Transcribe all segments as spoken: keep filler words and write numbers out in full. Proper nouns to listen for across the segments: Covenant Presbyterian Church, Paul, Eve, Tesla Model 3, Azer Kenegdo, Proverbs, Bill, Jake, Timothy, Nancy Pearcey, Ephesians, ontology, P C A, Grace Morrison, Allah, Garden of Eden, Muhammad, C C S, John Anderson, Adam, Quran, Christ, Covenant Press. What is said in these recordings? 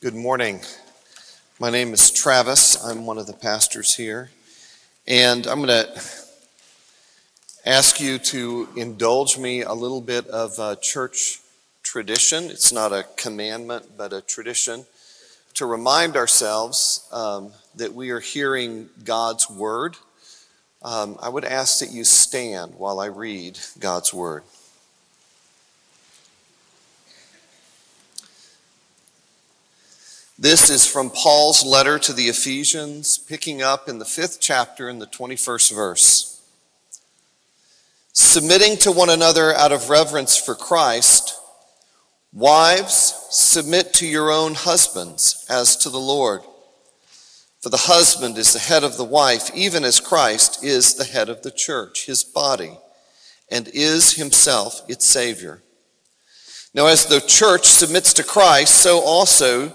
Good morning. My name is Travis. I'm one of the pastors here. And I'm going to ask you to indulge me a little bit of a church tradition. It's not a commandment, but a tradition to remind ourselves um, that we are hearing God's word. Um, I would ask that you stand while I read God's word. This is from Paul's letter to the Ephesians, picking up in the fifth chapter in the twenty-first verse. Submitting to one another out of reverence for Christ, wives, submit to your own husbands as to the Lord. For the husband is the head of the wife, even as Christ is the head of the church, his body, and is himself its Savior. Now, as the church submits to Christ, so also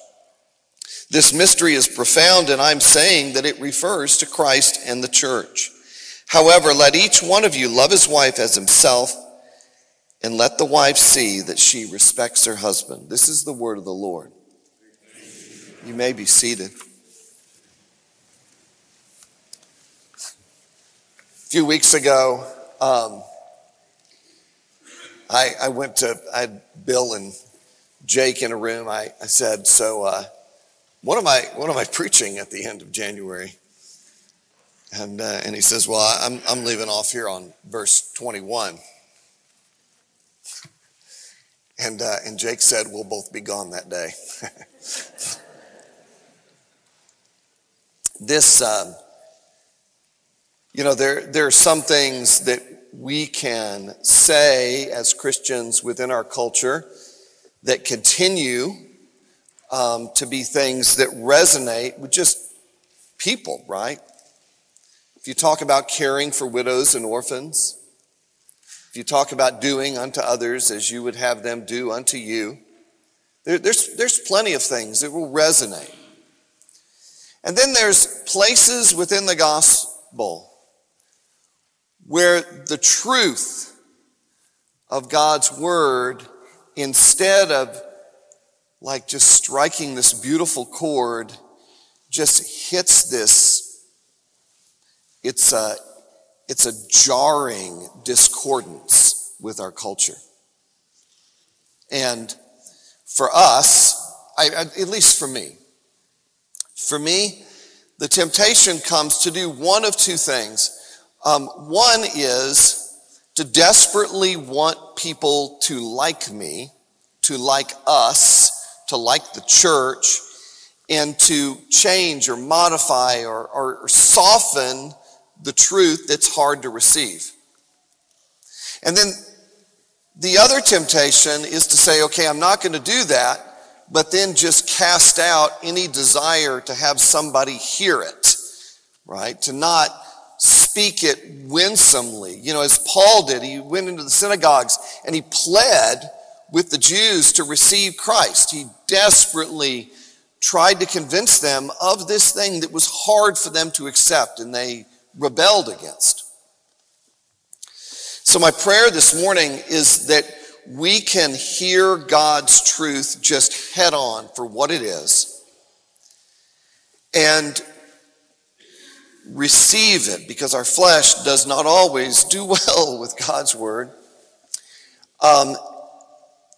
This mystery is profound, and I'm saying that it refers to Christ and the church. However, let each one of you love his wife as himself, and let the wife see that she respects her husband. This is the word of the Lord. You may be seated. A few weeks ago, um, I, I went to, I had Bill and Jake in a room. I, I said, so, uh, What am I? What am I preaching at the end of January? And uh, and he says, "Well, I'm I'm leaving off here on verse twenty-one." And uh, and Jake said, "We'll both be gone that day." This, um, you know, there there are some things that we can say as Christians within our culture that continue. Um, to be things that resonate with just people, right? If you talk about caring for widows and orphans, if you talk about doing unto others as you would have them do unto you, there, there's, there's plenty of things that will resonate. And then there's places within the gospel where the truth of God's word, instead of like just striking this beautiful chord, just hits this, it's a, it's a jarring discordance with our culture. And for us, I, I, at least for me, for me, the temptation comes to do one of two things. Um, one is to desperately want people to like me, to like us, to like the church, and to change or modify or, or, or soften the truth that's hard to receive. And then the other temptation is to say, okay, I'm not going to do that, but then just cast out any desire to have somebody hear it, right? To not speak it winsomely. You know, as Paul did, he went into the synagogues and he pled with the Jews to receive Christ. He desperately tried to convince them of this thing that was hard for them to accept, and they rebelled against. So my prayer this morning is that we can hear God's truth just head on for what it is and receive it, because our flesh does not always do well with God's word. Um,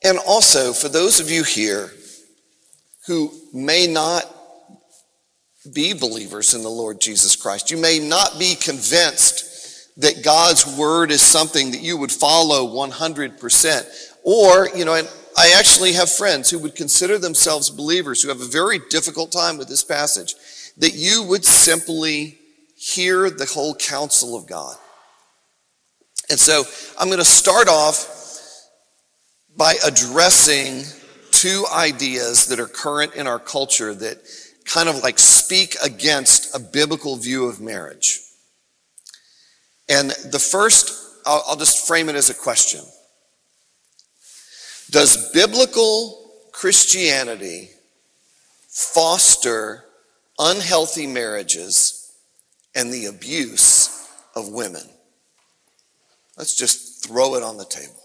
And also, for those of you here who may not be believers in the Lord Jesus Christ. You may not be convinced that God's word is something that you would follow one hundred percent. Or, you know, and I actually have friends who would consider themselves believers who have a very difficult time with this passage, that you would simply hear the whole counsel of God. And so I'm going to start off by addressing two ideas that are current in our culture that kind of like speak against a biblical view of marriage. And the first, I'll, I'll just frame it as a question. Does biblical Christianity foster unhealthy marriages and the abuse of women? Let's just throw it on the table.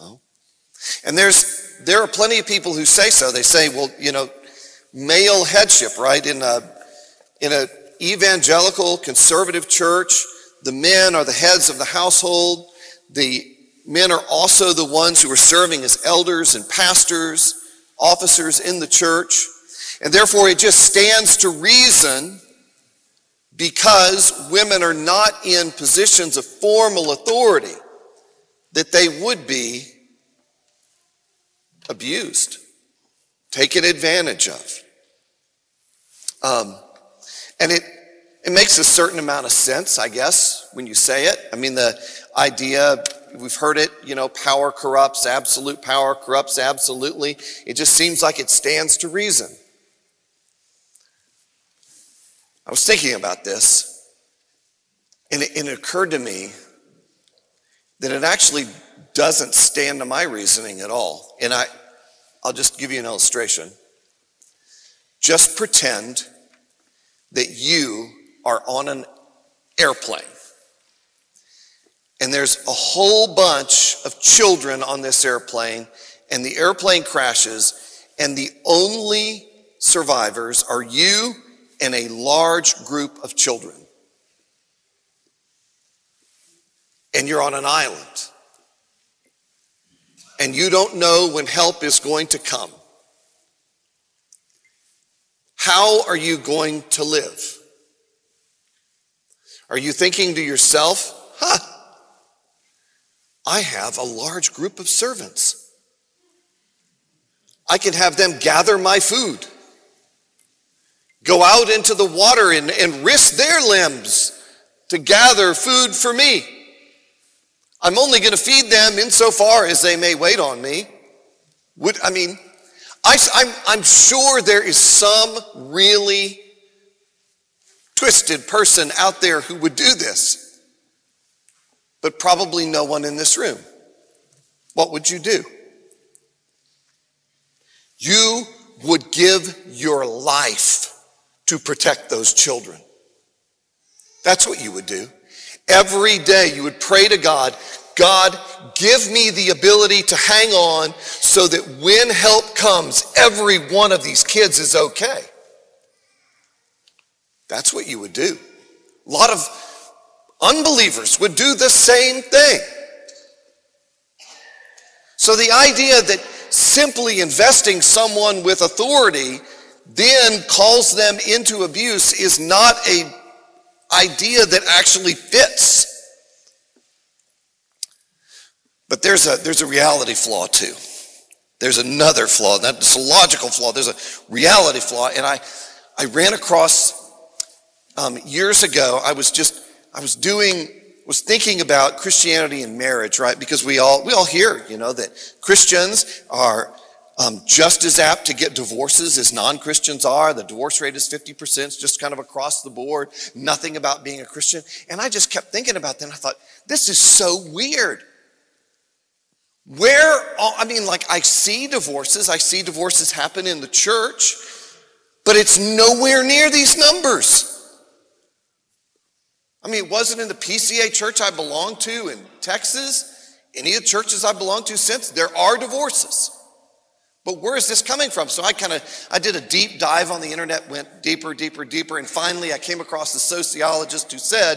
Oh. And there's there are plenty of people who say so. They say, well, you know, male headship, right? In a in an evangelical conservative church, the men are the heads of the household. The men are also the ones who are serving as elders and pastors, officers in the church. And therefore, it just stands to reason, because women are not in positions of formal authority, that they would be abused, taken advantage of. Um, and it, it makes a certain amount of sense, I guess, when you say it. I mean, the idea, we've heard it, you know, power corrupts, absolute power corrupts absolutely. It just seems like it stands to reason. I was thinking about this, and it, and it occurred to me that it actually doesn't stand to my reasoning at all. And I, I'll just give you an illustration. Just pretend that you are on an airplane, and there's a whole bunch of children on this airplane, and the airplane crashes, and the only survivors are you and a large group of children. And you're on an island. And you don't know when help is going to come. How are you going to live? Are you thinking to yourself, ha, I have a large group of servants. I can have them gather my food, go out into the water and, and risk their limbs to gather food for me. I'm only going to feed them insofar as they may wait on me. Would I mean, I, I'm, I'm sure there is some really twisted person out there who would do this, but probably no one in this room. What would you do? You would give your life to protect those children. That's what you would do. Every day you would pray to God, God, give me the ability to hang on so that when help comes, every one of these kids is okay. That's what you would do. A lot of unbelievers would do the same thing. So the idea that simply investing someone with authority then calls them into abuse is not an idea that actually fits. But there's a there's a reality flaw too. There's another flaw, not just a logical flaw. There's a reality flaw, and I I ran across um, years ago. I was just I was doing was thinking about Christianity and marriage, right? Because we all we all hear, you know, that Christians are Um, just as apt to get divorces as non-Christians are. The divorce rate is fifty percent. It's just kind of across the board. Nothing about being a Christian. And I just kept thinking about that. And I thought, this is so weird. Where, I mean, like I see divorces. I see divorces happen in the church, but it's nowhere near these numbers. I mean, it wasn't in the P C A church I belonged to in Texas. Any of the churches I belonged to since, there are divorces. But where is this coming from? So I kind of, I did a deep dive on the internet, went deeper, deeper, deeper, and finally I came across a sociologist who said,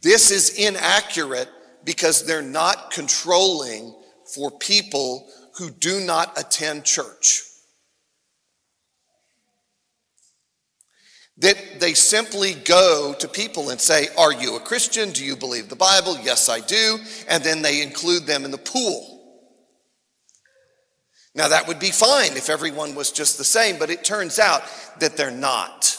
this is inaccurate because they're not controlling for people who do not attend church. that they simply go to people and say, are you a Christian? Do you believe the Bible? Yes, I do. And then they include them in the pool. Now, that would be fine if everyone was just the same, but it turns out that they're not.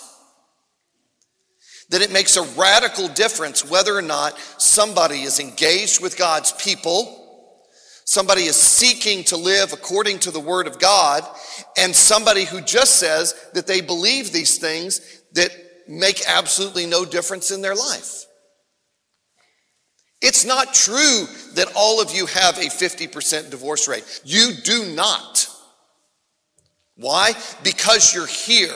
That it makes a radical difference whether or not somebody is engaged with God's people, somebody is seeking to live according to the Word of God, and somebody who just says that they believe these things that make absolutely no difference in their life. It's not true that all of you have a fifty percent divorce rate. You do not. Why? Because you're here.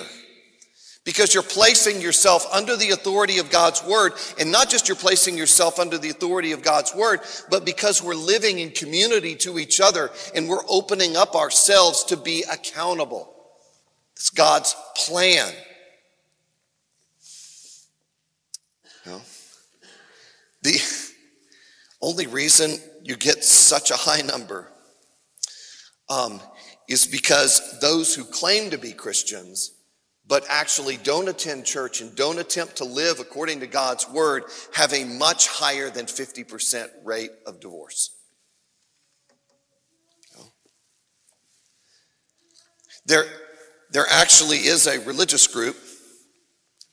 Because you're placing yourself under the authority of God's word, and not just you're placing yourself under the authority of God's word, but because we're living in community to each other and we're opening up ourselves to be accountable. It's God's plan. Well, the only reason you get such a high number um, is because those who claim to be Christians but actually don't attend church and don't attempt to live according to God's word have a much higher than fifty percent rate of divorce. No. There, there actually is a religious group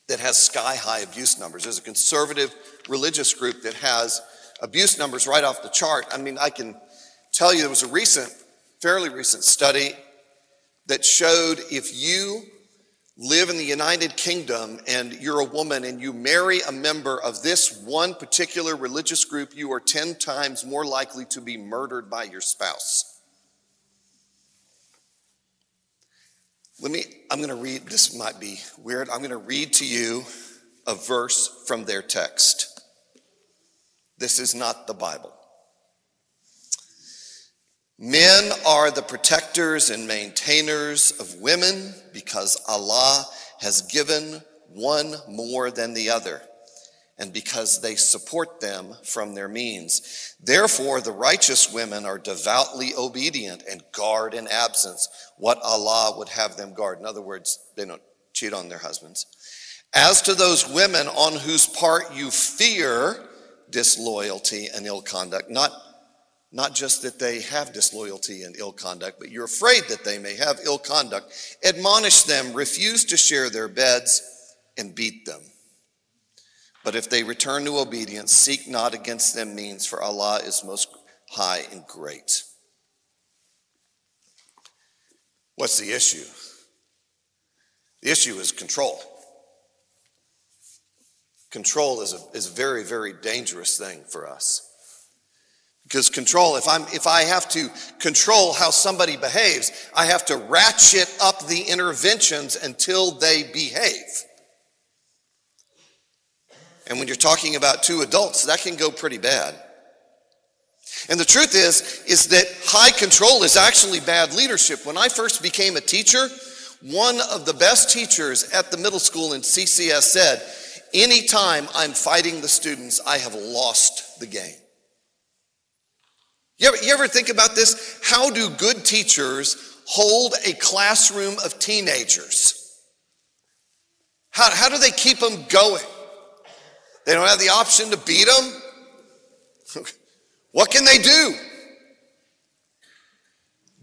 that has sky-high abuse numbers. There's a conservative religious group that has abuse numbers right off the chart. I mean, I can tell you there was a recent, fairly recent study that showed if you live in the United Kingdom and you're a woman and you marry a member of this one particular religious group, you are ten times more likely to be murdered by your spouse. Let me, I'm going to read, this might be weird, I'm going to read to you a verse from their text. This is not the Bible. Men are the protectors and maintainers of women because Allah has given one more than the other, and because they support them from their means. Therefore, the righteous women are devoutly obedient and guard in absence what Allah would have them guard. In other words, they don't cheat on their husbands. As to those women on whose part you fear disloyalty and ill conduct, not Not just that they have disloyalty and ill conduct, but you're afraid that they may have ill conduct. Admonish them, refuse to share their beds, and beat them. But if they return to obedience, seek not against them means, for Allah is most high and great. What's the issue? The issue is control. Control is a, is a very, very dangerous thing for us. Because control, if I'm, if I have to control how somebody behaves, I have to ratchet up the interventions until they behave. And when you're talking about two adults, that can go pretty bad. And the truth is, is that high control is actually bad leadership. When I first became a teacher, one of the best teachers at the middle school in C C S said, anytime I'm fighting the students, I have lost the game. You ever, you ever think about this? How do good teachers hold a classroom of teenagers? How, how do they keep them going? They don't have the option to beat them. What can they do?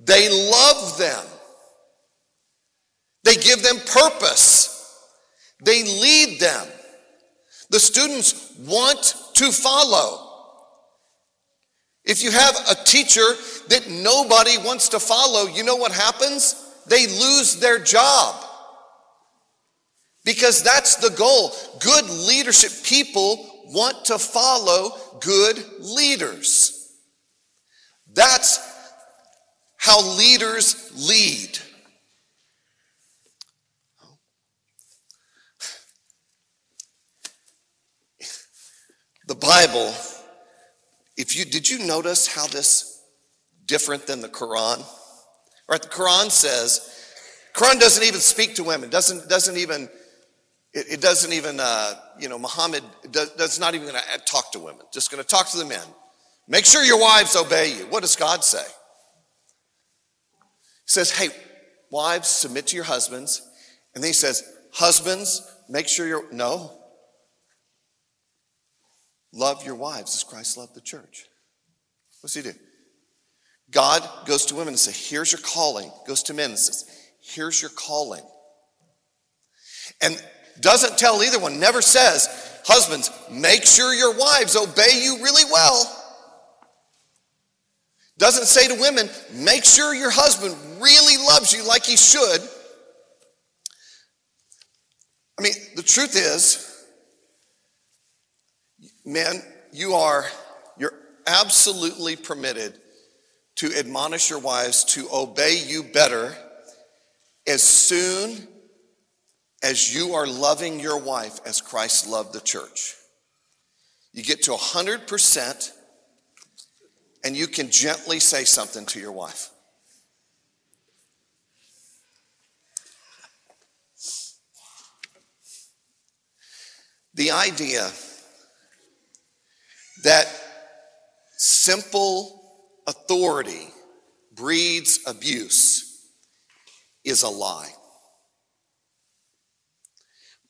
They love them. They give them purpose. They lead them. The students want to follow. If you have a teacher that nobody wants to follow, you know what happens? They lose their job. Because that's the goal. Good leadership, people want to follow good leaders. That's how leaders lead. The Bible. If you did you notice how this different than the Quran? Right, the Quran says, Quran doesn't even speak to women. Doesn't doesn't even it, it doesn't even uh, you know Muhammad does, does not even going to talk to women. Just going to talk to the men. Make sure your wives obey you. What does God say? He says, hey, wives, submit to your husbands. And then he says, husbands, Make sure you're, no. Love your wives as Christ loved the church. What's he do? God goes to women and says, here's your calling. Goes to men and says, here's your calling. And doesn't tell either one, never says, husbands, make sure your wives obey you really well. Doesn't say to women, make sure your husband really loves you like he should. I mean, the truth is, men, you are, you're absolutely permitted to admonish your wives to obey you better as soon as you are loving your wife as Christ loved the church. You get to one hundred percent and you can gently say something to your wife. The idea that simple authority breeds abuse is a lie.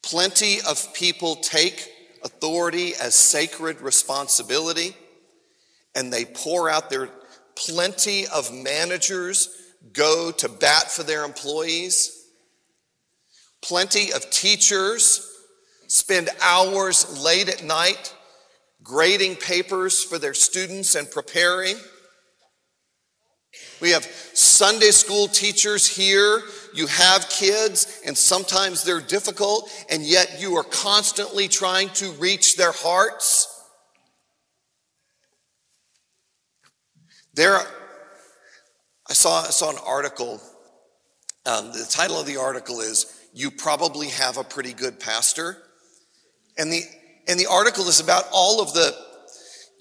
Plenty of people take authority as sacred responsibility, and they pour out their, plenty of managers go to bat for their employees. Plenty of teachers spend hours late at night grading papers for their students and preparing. We have Sunday school teachers here. You have kids, and sometimes they're difficult, and yet you are constantly trying to reach their hearts. There, I saw, I saw an article. Um, the title of the article is, "You Probably Have a Pretty Good Pastor." And the, and the article is about all of the,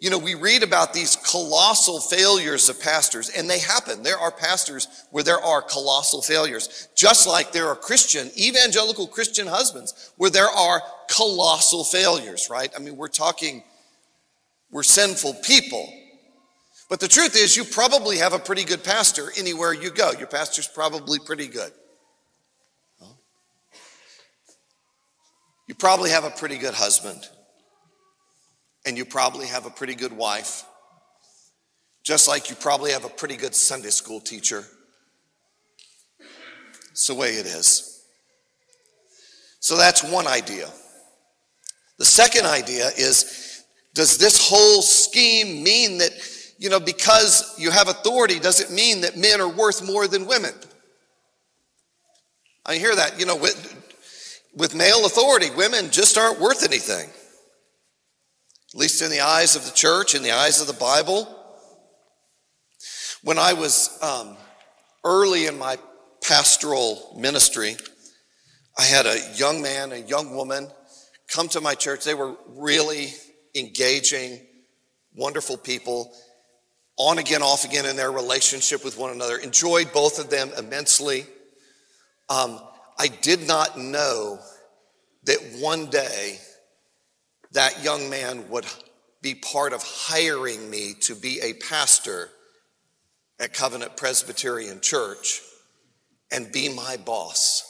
you know, we read about these colossal failures of pastors, and they happen. There are pastors where there are colossal failures, just like there are Christian, evangelical Christian husbands where there are colossal failures, right? I mean, we're talking, we're sinful people. But the truth is, you probably have a pretty good pastor anywhere you go. Your pastor's probably pretty good. You probably have a pretty good husband, and you probably have a pretty good wife, just like you probably have a pretty good Sunday school teacher. It's the way it is. So that's one idea. The second idea is, does this whole scheme mean that, you know, because you have authority, does it mean that men are worth more than women? I hear that, you know, with, with male authority, women just aren't worth anything. At least in the eyes of the church, in the eyes of the Bible. When I was um, early in my pastoral ministry, I had a young man, a young woman come to my church. They were really engaging, wonderful people, on again, off again in their relationship with one another. Enjoyed both of them immensely. Um, I did not know that one day that young man would be part of hiring me to be a pastor at Covenant Presbyterian Church and be my boss.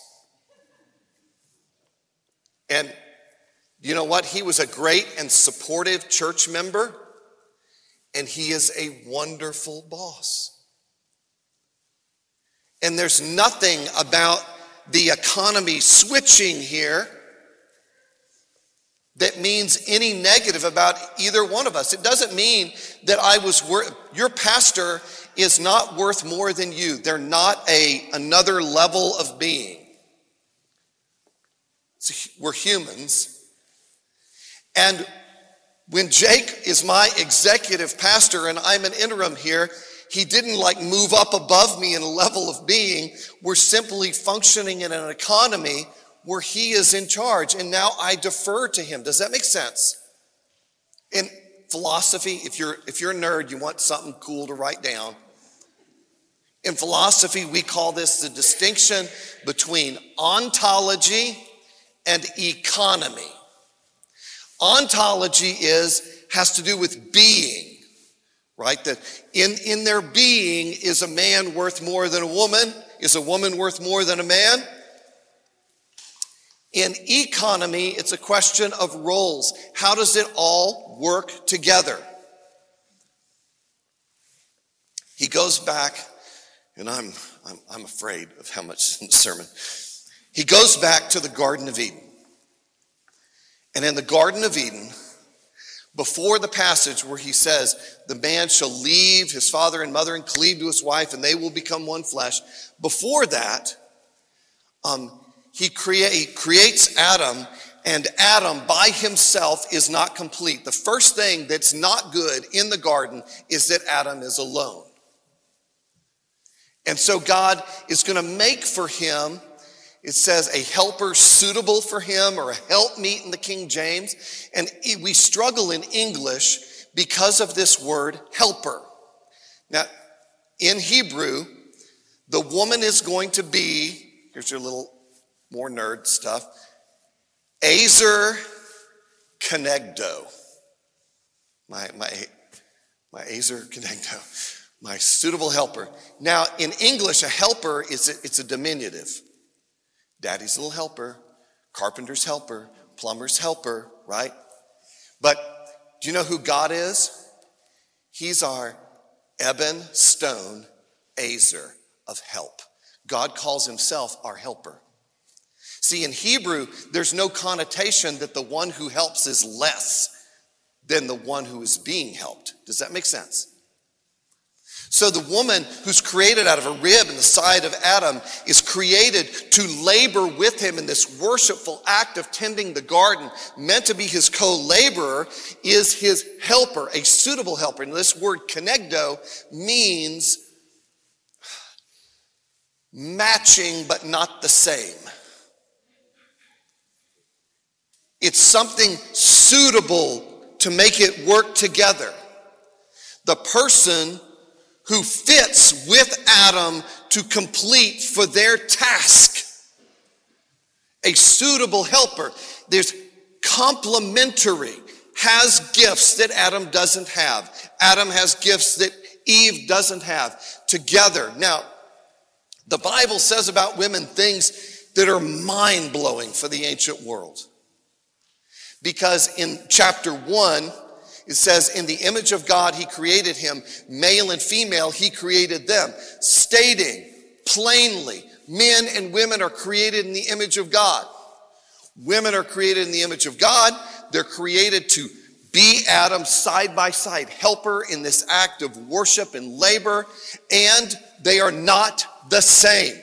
And you know what? He was a great and supportive church member, and he is a wonderful boss. And there's nothing about the economy switching here that means any negative about either one of us. It doesn't mean that I was worth, your pastor is not worth more than you. They're not a another level of being. So we're humans. And when Jake is my executive pastor and I'm an interim here, he didn't like move up above me in a level of being. We're simply functioning in an economy where he is in charge, and now I defer to him. Does that make sense? In philosophy, if you're if you're a nerd, you want something cool to write down. In philosophy, we call this the distinction between ontology and economy. Ontology is has to do with being, right? That in, in their being, is a man worth more than a woman? Is a woman worth more than a man? In economy, it's a question of roles. How does it all work together? He goes back, and I'm I'm, I'm afraid of how much is in the sermon. He goes back to the Garden of Eden. And in the Garden of Eden, before the passage where he says, the man shall leave his father and mother and cleave to his wife, and they will become one flesh. Before that, um, he, crea- he creates Adam, and Adam by himself is not complete. The first thing that's not good in the garden is that Adam is alone. And so God is going to make for him, it says, a helper suitable for him, or a helpmeet in the King James. And we struggle in English because of this word helper. Now, in Hebrew, the woman is going to be, here's your little more nerd stuff, Azer Kenegdo. My, my, my Azer Kenegdo. My suitable helper. Now, in English, a helper is a, it's a diminutive. Daddy's little helper, carpenter's helper, plumber's helper, right? But do you know who God is? He's our Eben Stone Azer of help. God calls himself our helper. See, in Hebrew, there's no connotation that the one who helps is less than the one who is being helped. Does that make sense? So the woman who's created out of a rib in the side of Adam is created to labor with him in this worshipful act of tending the garden, meant to be his co-laborer, is his helper, a suitable helper. And this word kenegdo means matching but not the same. It's something suitable to make it work together. The person who fits with Adam to complete for their task. A suitable helper. There's complementary, has gifts that Adam doesn't have. Adam has gifts that Eve doesn't have. Together. Now, the Bible says about women things that are mind-blowing for the ancient world. Because in chapter one, it says, in the image of God, he created him, male and female, he created them, stating plainly, men and women are created in the image of God. Women are created in the image of God. They're created to be Adam side by side, helper in this act of worship and labor, and they are not the same.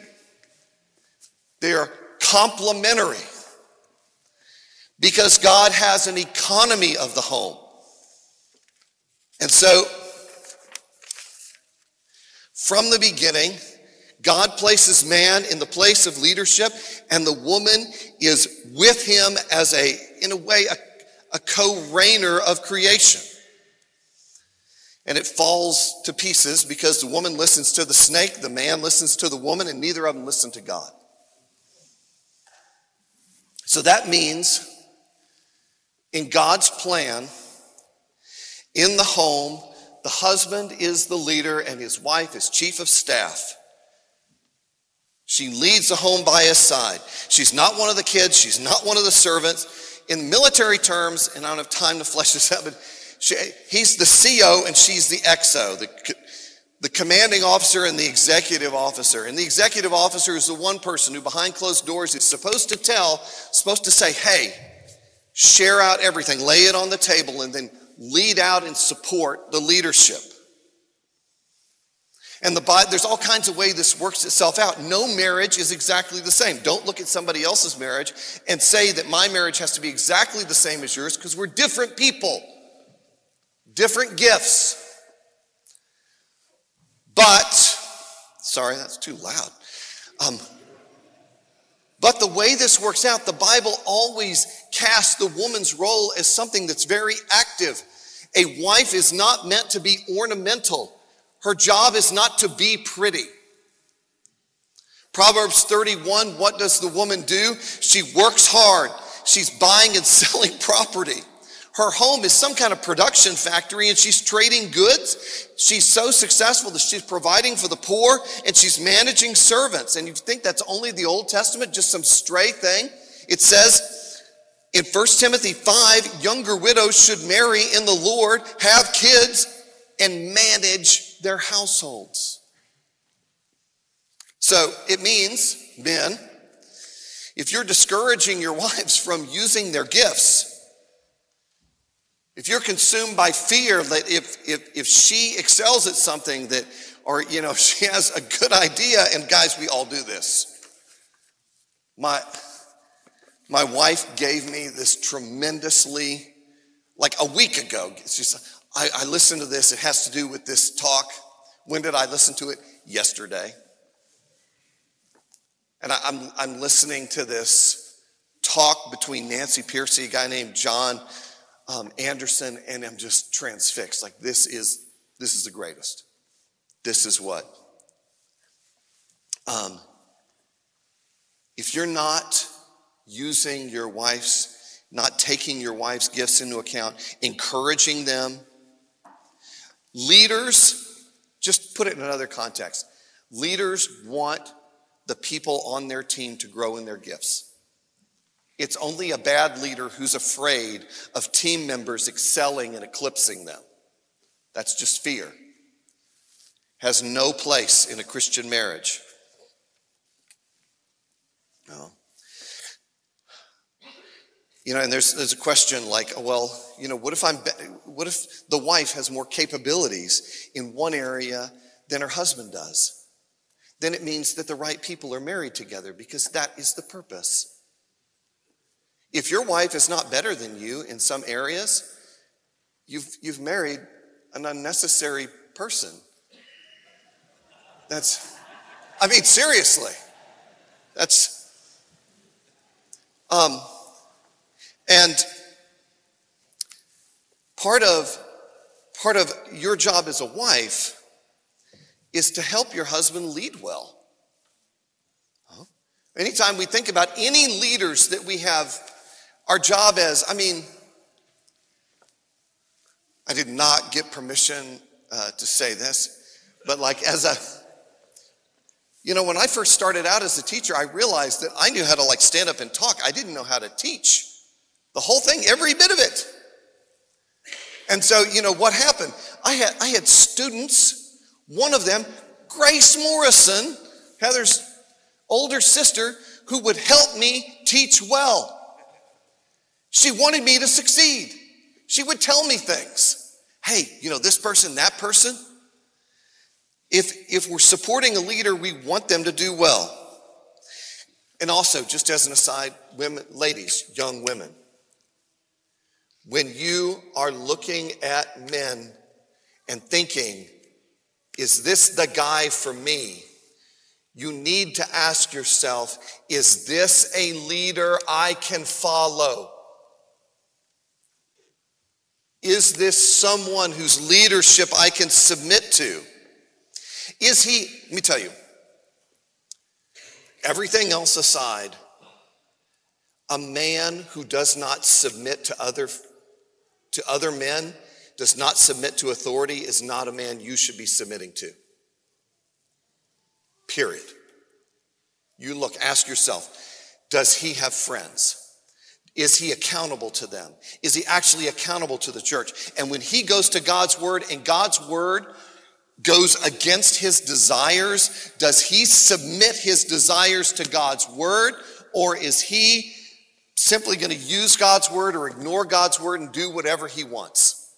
They are complementary because God has an economy of the home. And so, from the beginning, God places man in the place of leadership, and the woman is with him as a, in a way, a, a co-reigner of creation. And it falls to pieces because the woman listens to the snake, the man listens to the woman, and neither of them listen to God. So that means, in God's plan, in the home, the husband is the leader and his wife is chief of staff. She leads the home by his side. She's not one of the kids. She's not one of the servants. In military terms, and I don't have time to flesh this out, but she, he's the C O and she's the X O, the, the commanding officer and the executive officer. And the executive officer is the one person who behind closed doors is supposed to tell, supposed to say, hey, share out everything, lay it on the table, and then lead out and support the leadership. And the there's all kinds of ways this works itself out. No marriage is exactly the same. Don't look at somebody else's marriage and say that my marriage has to be exactly the same as yours, because we're different people, different gifts. But, sorry, that's too loud. Um, but the way this works out, the Bible always casts the woman's role as something that's very active. A wife is not meant to be ornamental. Her job is not to be pretty. Proverbs thirty-one, what does the woman do? She works hard. She's buying and selling property. Her home is some kind of production factory, and she's trading goods. She's so successful that she's providing for the poor, and she's managing servants. And you think that's only the Old Testament, just some stray thing? It says in First Timothy five, younger widows should marry in the Lord, have kids, and manage their households. So it means, men, if you're discouraging your wives from using their gifts, if you're consumed by fear that if, if, if she excels at something that, or, you know, she has a good idea, and guys, we all do this. My, my wife gave me this tremendously, like a week ago, it's just, I, I listened to this, it has to do with this talk. When did I listen to it? Yesterday. And I, I'm, I'm listening to this talk between Nancy Pearcey, a guy named John Um, Anderson, and I'm just transfixed. Like, this is this is the greatest. This is what. Um, if you're not using your wife's, not taking your wife's gifts into account, encouraging them, leaders, just put it in another context. Leaders want the people on their team to grow in their gifts. It's only a bad leader who's afraid of team members excelling and eclipsing them. That's just fear. Has no place in a Christian marriage. No. You know, and there's there's a question like, well, you know, what if I'm what if the wife has more capabilities in one area than her husband does? Then it means that the right people are married together, because that is the purpose. If your wife is not better than you in some areas, you've you've married an unnecessary person. That's, I mean, seriously. That's, um, and part of part of your job as a wife is to help your husband lead well. Huh? Anytime we think about any leaders that we have. Our job as, I mean, I did not get permission uh, to say this, but like as a, you know, when I first started out as a teacher, I realized that I knew how to like stand up and talk. I didn't know how to teach the whole thing, every bit of it. And so, you know, what happened? I had I had students, one of them, Grace Morrison, Heather's older sister, who would help me teach well. She wanted me to succeed. She would tell me things. Hey, you know, this person, that person. If, if we're supporting a leader, we want them to do well. And also, just as an aside, women, ladies, young women, when you are looking at men and thinking, is this the guy for me? You need to ask yourself, is this a leader I can follow? Is this someone whose leadership I can submit to? Is he, let me tell you, everything else aside, a man who does not submit to other, to other men, does not submit to authority, is not a man you should be submitting to. Period. You look, ask yourself, does he have friends? Is he accountable to them? Is he actually accountable to the church? And when he goes to God's word and God's word goes against his desires, does he submit his desires to God's word? Or is he simply going to use God's word or ignore God's word and do whatever he wants?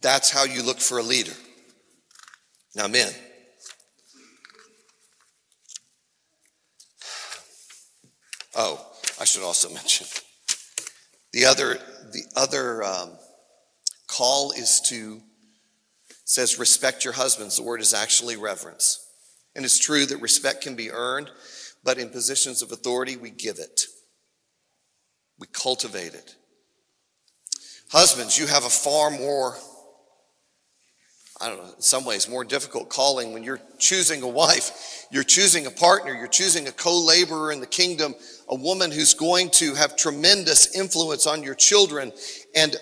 That's how you look for a leader. Now, men. Oh, I should also mention the other the other um, call is to, says respect your husbands. The word is actually reverence. And it's true that respect can be earned, but in positions of authority, we give it. We cultivate it. Husbands, you have a far more, I don't know, in some ways more difficult calling when you're choosing a wife, you're choosing a partner, you're choosing a co-laborer in the kingdom, a woman who's going to have tremendous influence on your children. And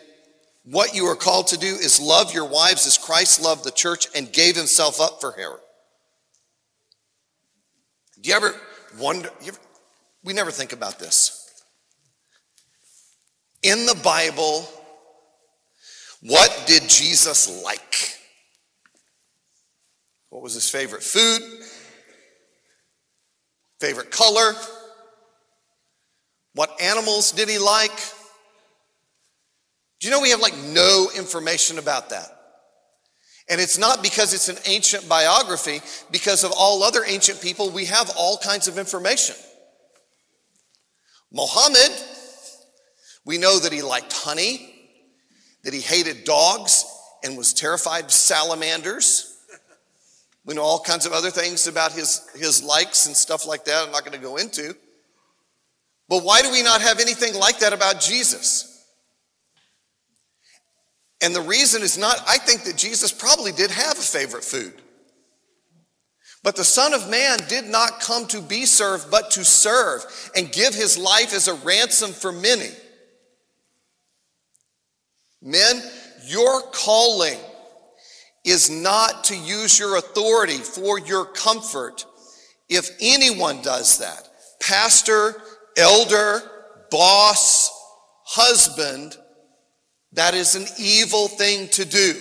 what you are called to do is love your wives as Christ loved the church and gave himself up for her. Do you ever wonder, you ever, We never think about this. In the Bible, what did Jesus like? What was his favorite food? Favorite color? What animals did he like? Do you know we have like no information about that? And it's not because it's an ancient biography, because of all other ancient people, we have all kinds of information. Muhammad, we know that he liked honey, that he hated dogs and was terrified of salamanders. We know all kinds of other things about his, his likes and stuff like that I'm not going to go into. But why do we not have anything like that about Jesus? And the reason is not, I think that Jesus probably did have a favorite food. But the Son of Man did not come to be served, but to serve and give his life as a ransom for many. Men, your calling is not to use your authority for your comfort. If anyone does that, pastor, elder, boss, husband, that is an evil thing to do.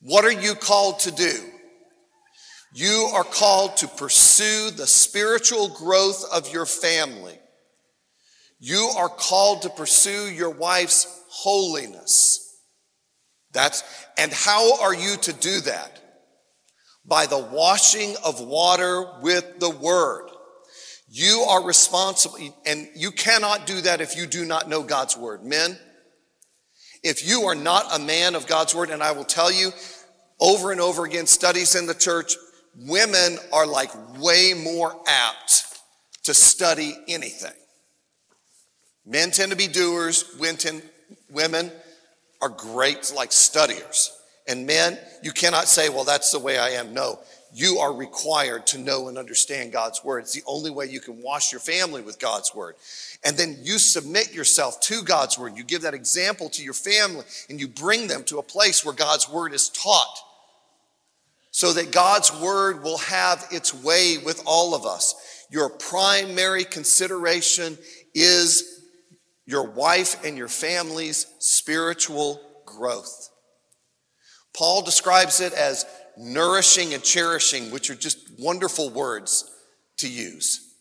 What are you called to do? You are called to pursue the spiritual growth of your family. You are called to pursue your wife's holiness. That's, and how are you to do that? By the washing of water with the word. You are responsible, and you cannot do that if you do not know God's word. Men, if you are not a man of God's word, and I will tell you over and over again, studies in the church, women are like way more apt to study anything. Men tend to be doers, women are great like studiers. And men, you cannot say, well, that's the way I am. No, you are required to know and understand God's word. It's the only way you can wash your family with God's word. And then you submit yourself to God's word. You give that example to your family and you bring them to a place where God's word is taught so that God's word will have its way with all of us. Your primary consideration is your wife and your family's spiritual growth. Paul describes it as nourishing and cherishing, which are just wonderful words to use.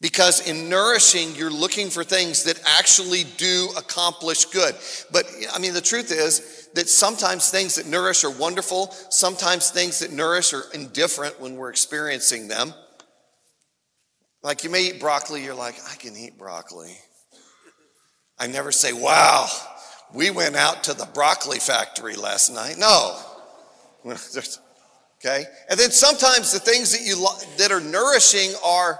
Because in nourishing, you're looking for things that actually do accomplish good. But, I mean, the truth is that sometimes things that nourish are wonderful. Sometimes things that nourish are indifferent when we're experiencing them. Like you may eat broccoli, you're like, I can eat broccoli. I never say, wow, we went out to the broccoli factory last night. No. Okay? And then sometimes the things that you that are nourishing are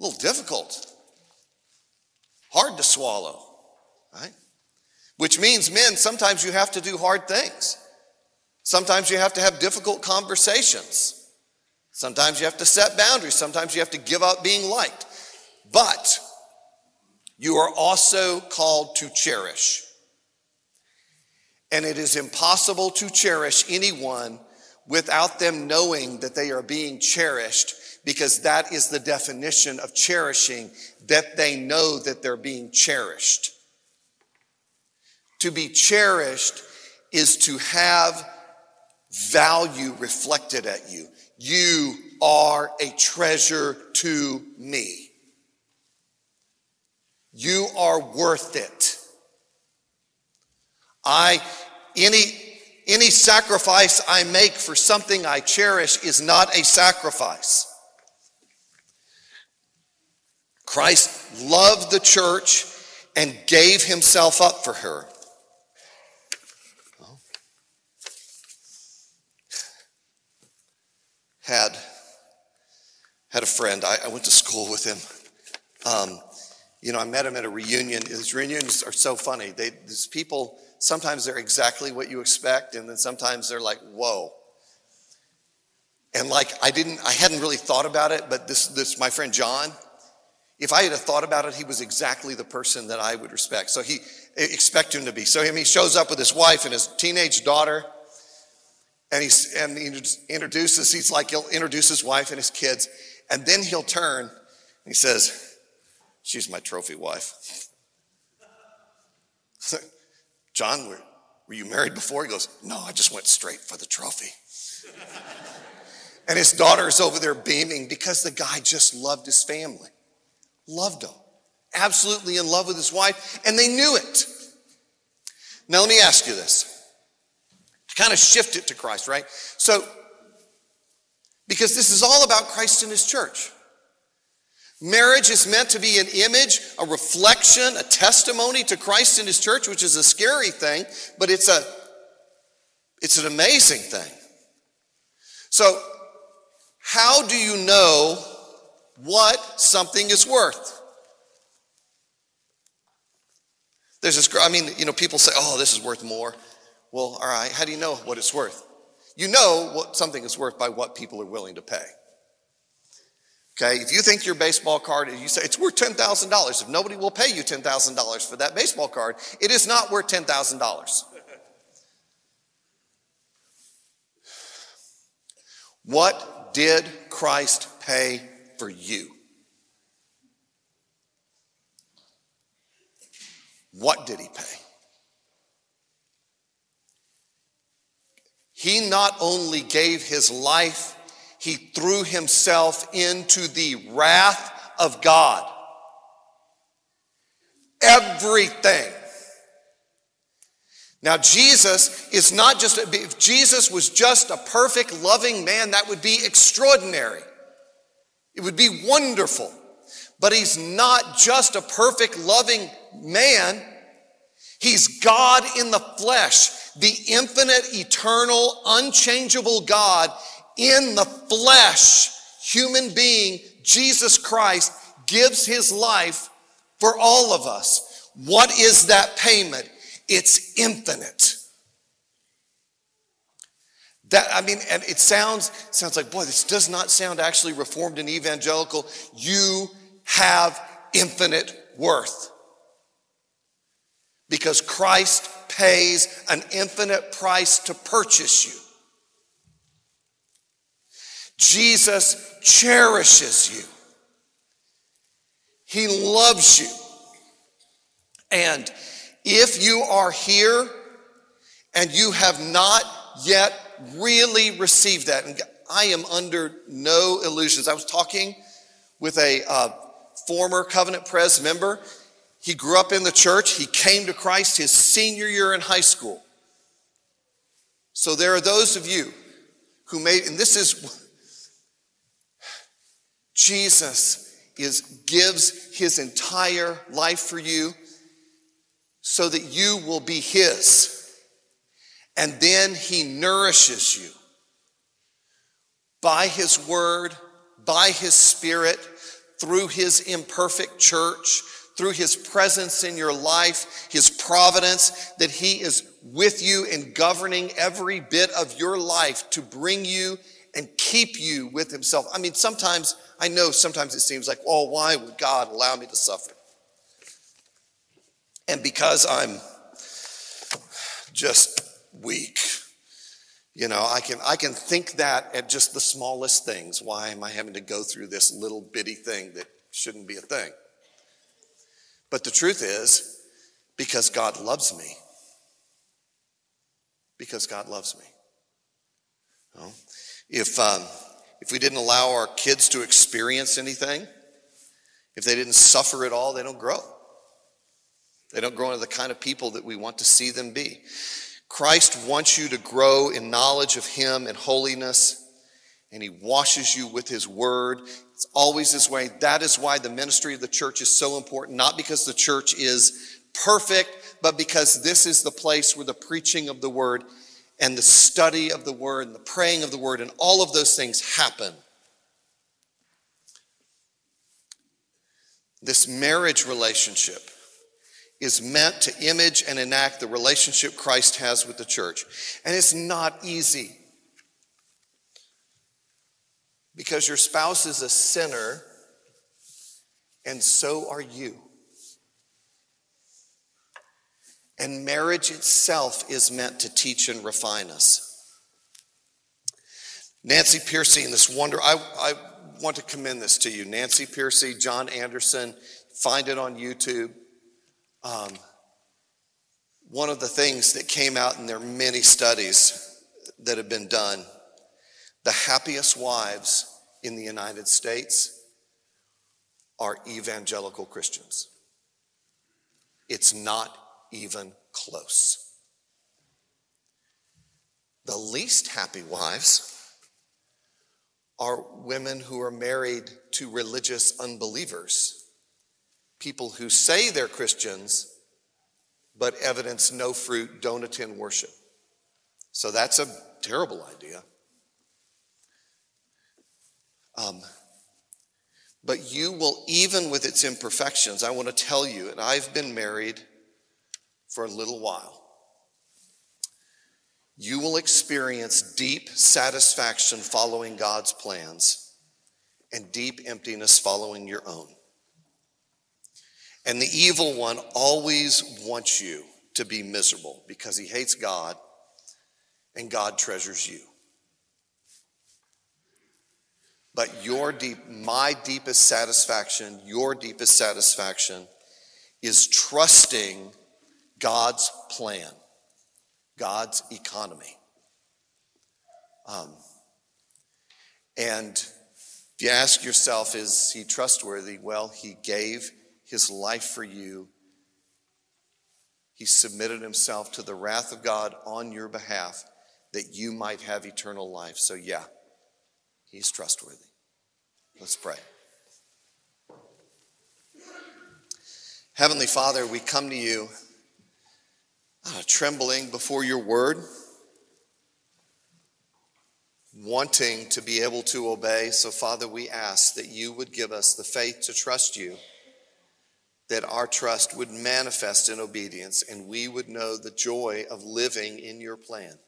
a little difficult, hard to swallow, right? Which means, men, sometimes you have to do hard things. Sometimes you have to have difficult conversations. Sometimes you have to set boundaries. Sometimes you have to give up being liked. But you are also called to cherish. And it is impossible to cherish anyone without them knowing that they are being cherished, because that is the definition of cherishing, that they know that they're being cherished. To be cherished is to have value reflected at you. You are a treasure to me. You are worth it. I, any, any sacrifice I make for something I cherish is not a sacrifice. Christ loved the church and gave himself up for her. Well, had, had a friend, I, I went to school with him. Um, you know, I met him at a reunion. His reunions are so funny. They, these people, sometimes they're exactly what you expect, and then sometimes they're like, whoa. And like, I didn't, I hadn't really thought about it, but this, this, my friend John, if I had thought about it, he was exactly the person that I would respect. So he expect him to be. So him, he shows up with his wife and his teenage daughter. and he's and he introduces, he's like, he'll introduce his wife and his kids, and then he'll turn and he says, "She's my trophy wife." John, were, were you married before? He goes, "No, I just went straight for the trophy." And his daughter's over there beaming because the guy just loved his family. Loved them. Absolutely in love with his wife. And they knew it. Now let me ask you this. To kind of shift it to Christ, right? So, because this is all about Christ and his church. Marriage is meant to be an image, a reflection, a testimony to Christ and his church, which is a scary thing, but it's a, it's an amazing thing. So, how do you know what something is worth? There's this, I mean, you know, people say, "Oh, this is worth more." Well, all right, how do you know what it's worth? You know what something is worth by what people are willing to pay. Okay, if you think your baseball card, you say it's worth ten thousand dollars. If nobody will pay you ten thousand dollars for that baseball card, it is not worth ten thousand dollars. What did Christ pay for you? What did he pay? He not only gave his life, he threw himself into the wrath of God. Everything. Now, Jesus is not just, if Jesus was just a perfect, loving man, that would be extraordinary. It would be wonderful. But he's not just a perfect, loving man. He's God in the flesh, the infinite, eternal, unchangeable God in the flesh. Human being, Jesus Christ, gives his life for all of us. What is that payment? It's infinite. That, I mean, and it sounds, sounds like, boy, this does not sound actually reformed and evangelical. You have infinite worth. Because Christ pays an infinite price to purchase you. Jesus cherishes you. He loves you. And if you are here and you have not yet really received that, and I am under no illusions. I was talking with a uh, former Covenant Press member. He grew up in the church. He came to Christ his senior year in high school. So there are those of you who made, and this is, Jesus is gives his entire life for you, so that you will be his. And then he nourishes you by his word, by his spirit, through his imperfect church, through his presence in your life, his providence, that he is with you in governing every bit of your life to bring you and keep you with himself. I mean, sometimes, I know sometimes it seems like, oh, why would God allow me to suffer? And because I'm just weak, you know, I can I can think that at just the smallest things. Why am I having to go through this little bitty thing that shouldn't be a thing? But the truth is, because God loves me. Because God loves me. Well, if um, if we didn't allow our kids to experience anything, if they didn't suffer at all, they don't grow. They don't grow into the kind of people that we want to see them be. Christ wants you to grow in knowledge of him and holiness, and he washes you with his word. It's always this way. That is why the ministry of the church is so important, not because the church is perfect, but because this is the place where the preaching of the word and the study of the word and the praying of the word and all of those things happen. This marriage relationship is meant to image and enact the relationship Christ has with the church. And it's not easy. Because your spouse is a sinner, and so are you. And marriage itself is meant to teach and refine us. Nancy Pearcey and this wonder, I, I want to commend this to you. Nancy Pearcey, John Anderson, find it on YouTube. Um, one of the things that came out in their many studies that have been done, the happiest wives in the United States are evangelical Christians. It's not even close. The least happy wives are women who are married to religious unbelievers, people who say they're Christians, but evidence no fruit, don't attend worship. So that's a terrible idea. Um, but you will, even with its imperfections, I want to tell you, and I've been married for a little while, you will experience deep satisfaction following God's plans and deep emptiness following your own. And the evil one always wants you to be miserable because he hates God and God treasures you. But your deep, my deepest satisfaction, your deepest satisfaction is trusting God's plan, God's economy. Um, and if you ask yourself, is he trustworthy? Well, he gave his life for you. He submitted himself to the wrath of God on your behalf that you might have eternal life. So yeah, he's trustworthy. Let's pray. Heavenly Father, we come to you Uh, trembling before your word, wanting to be able to obey. So, Father, we ask that you would give us the faith to trust you, that our trust would manifest in obedience, and we would know the joy of living in your plan.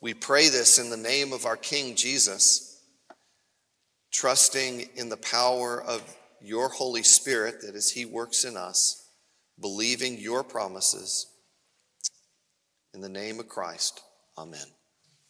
We pray this in the name of our King Jesus, trusting in the power of your Holy Spirit, that as he works in us, believing your promises. In the name of Christ, amen.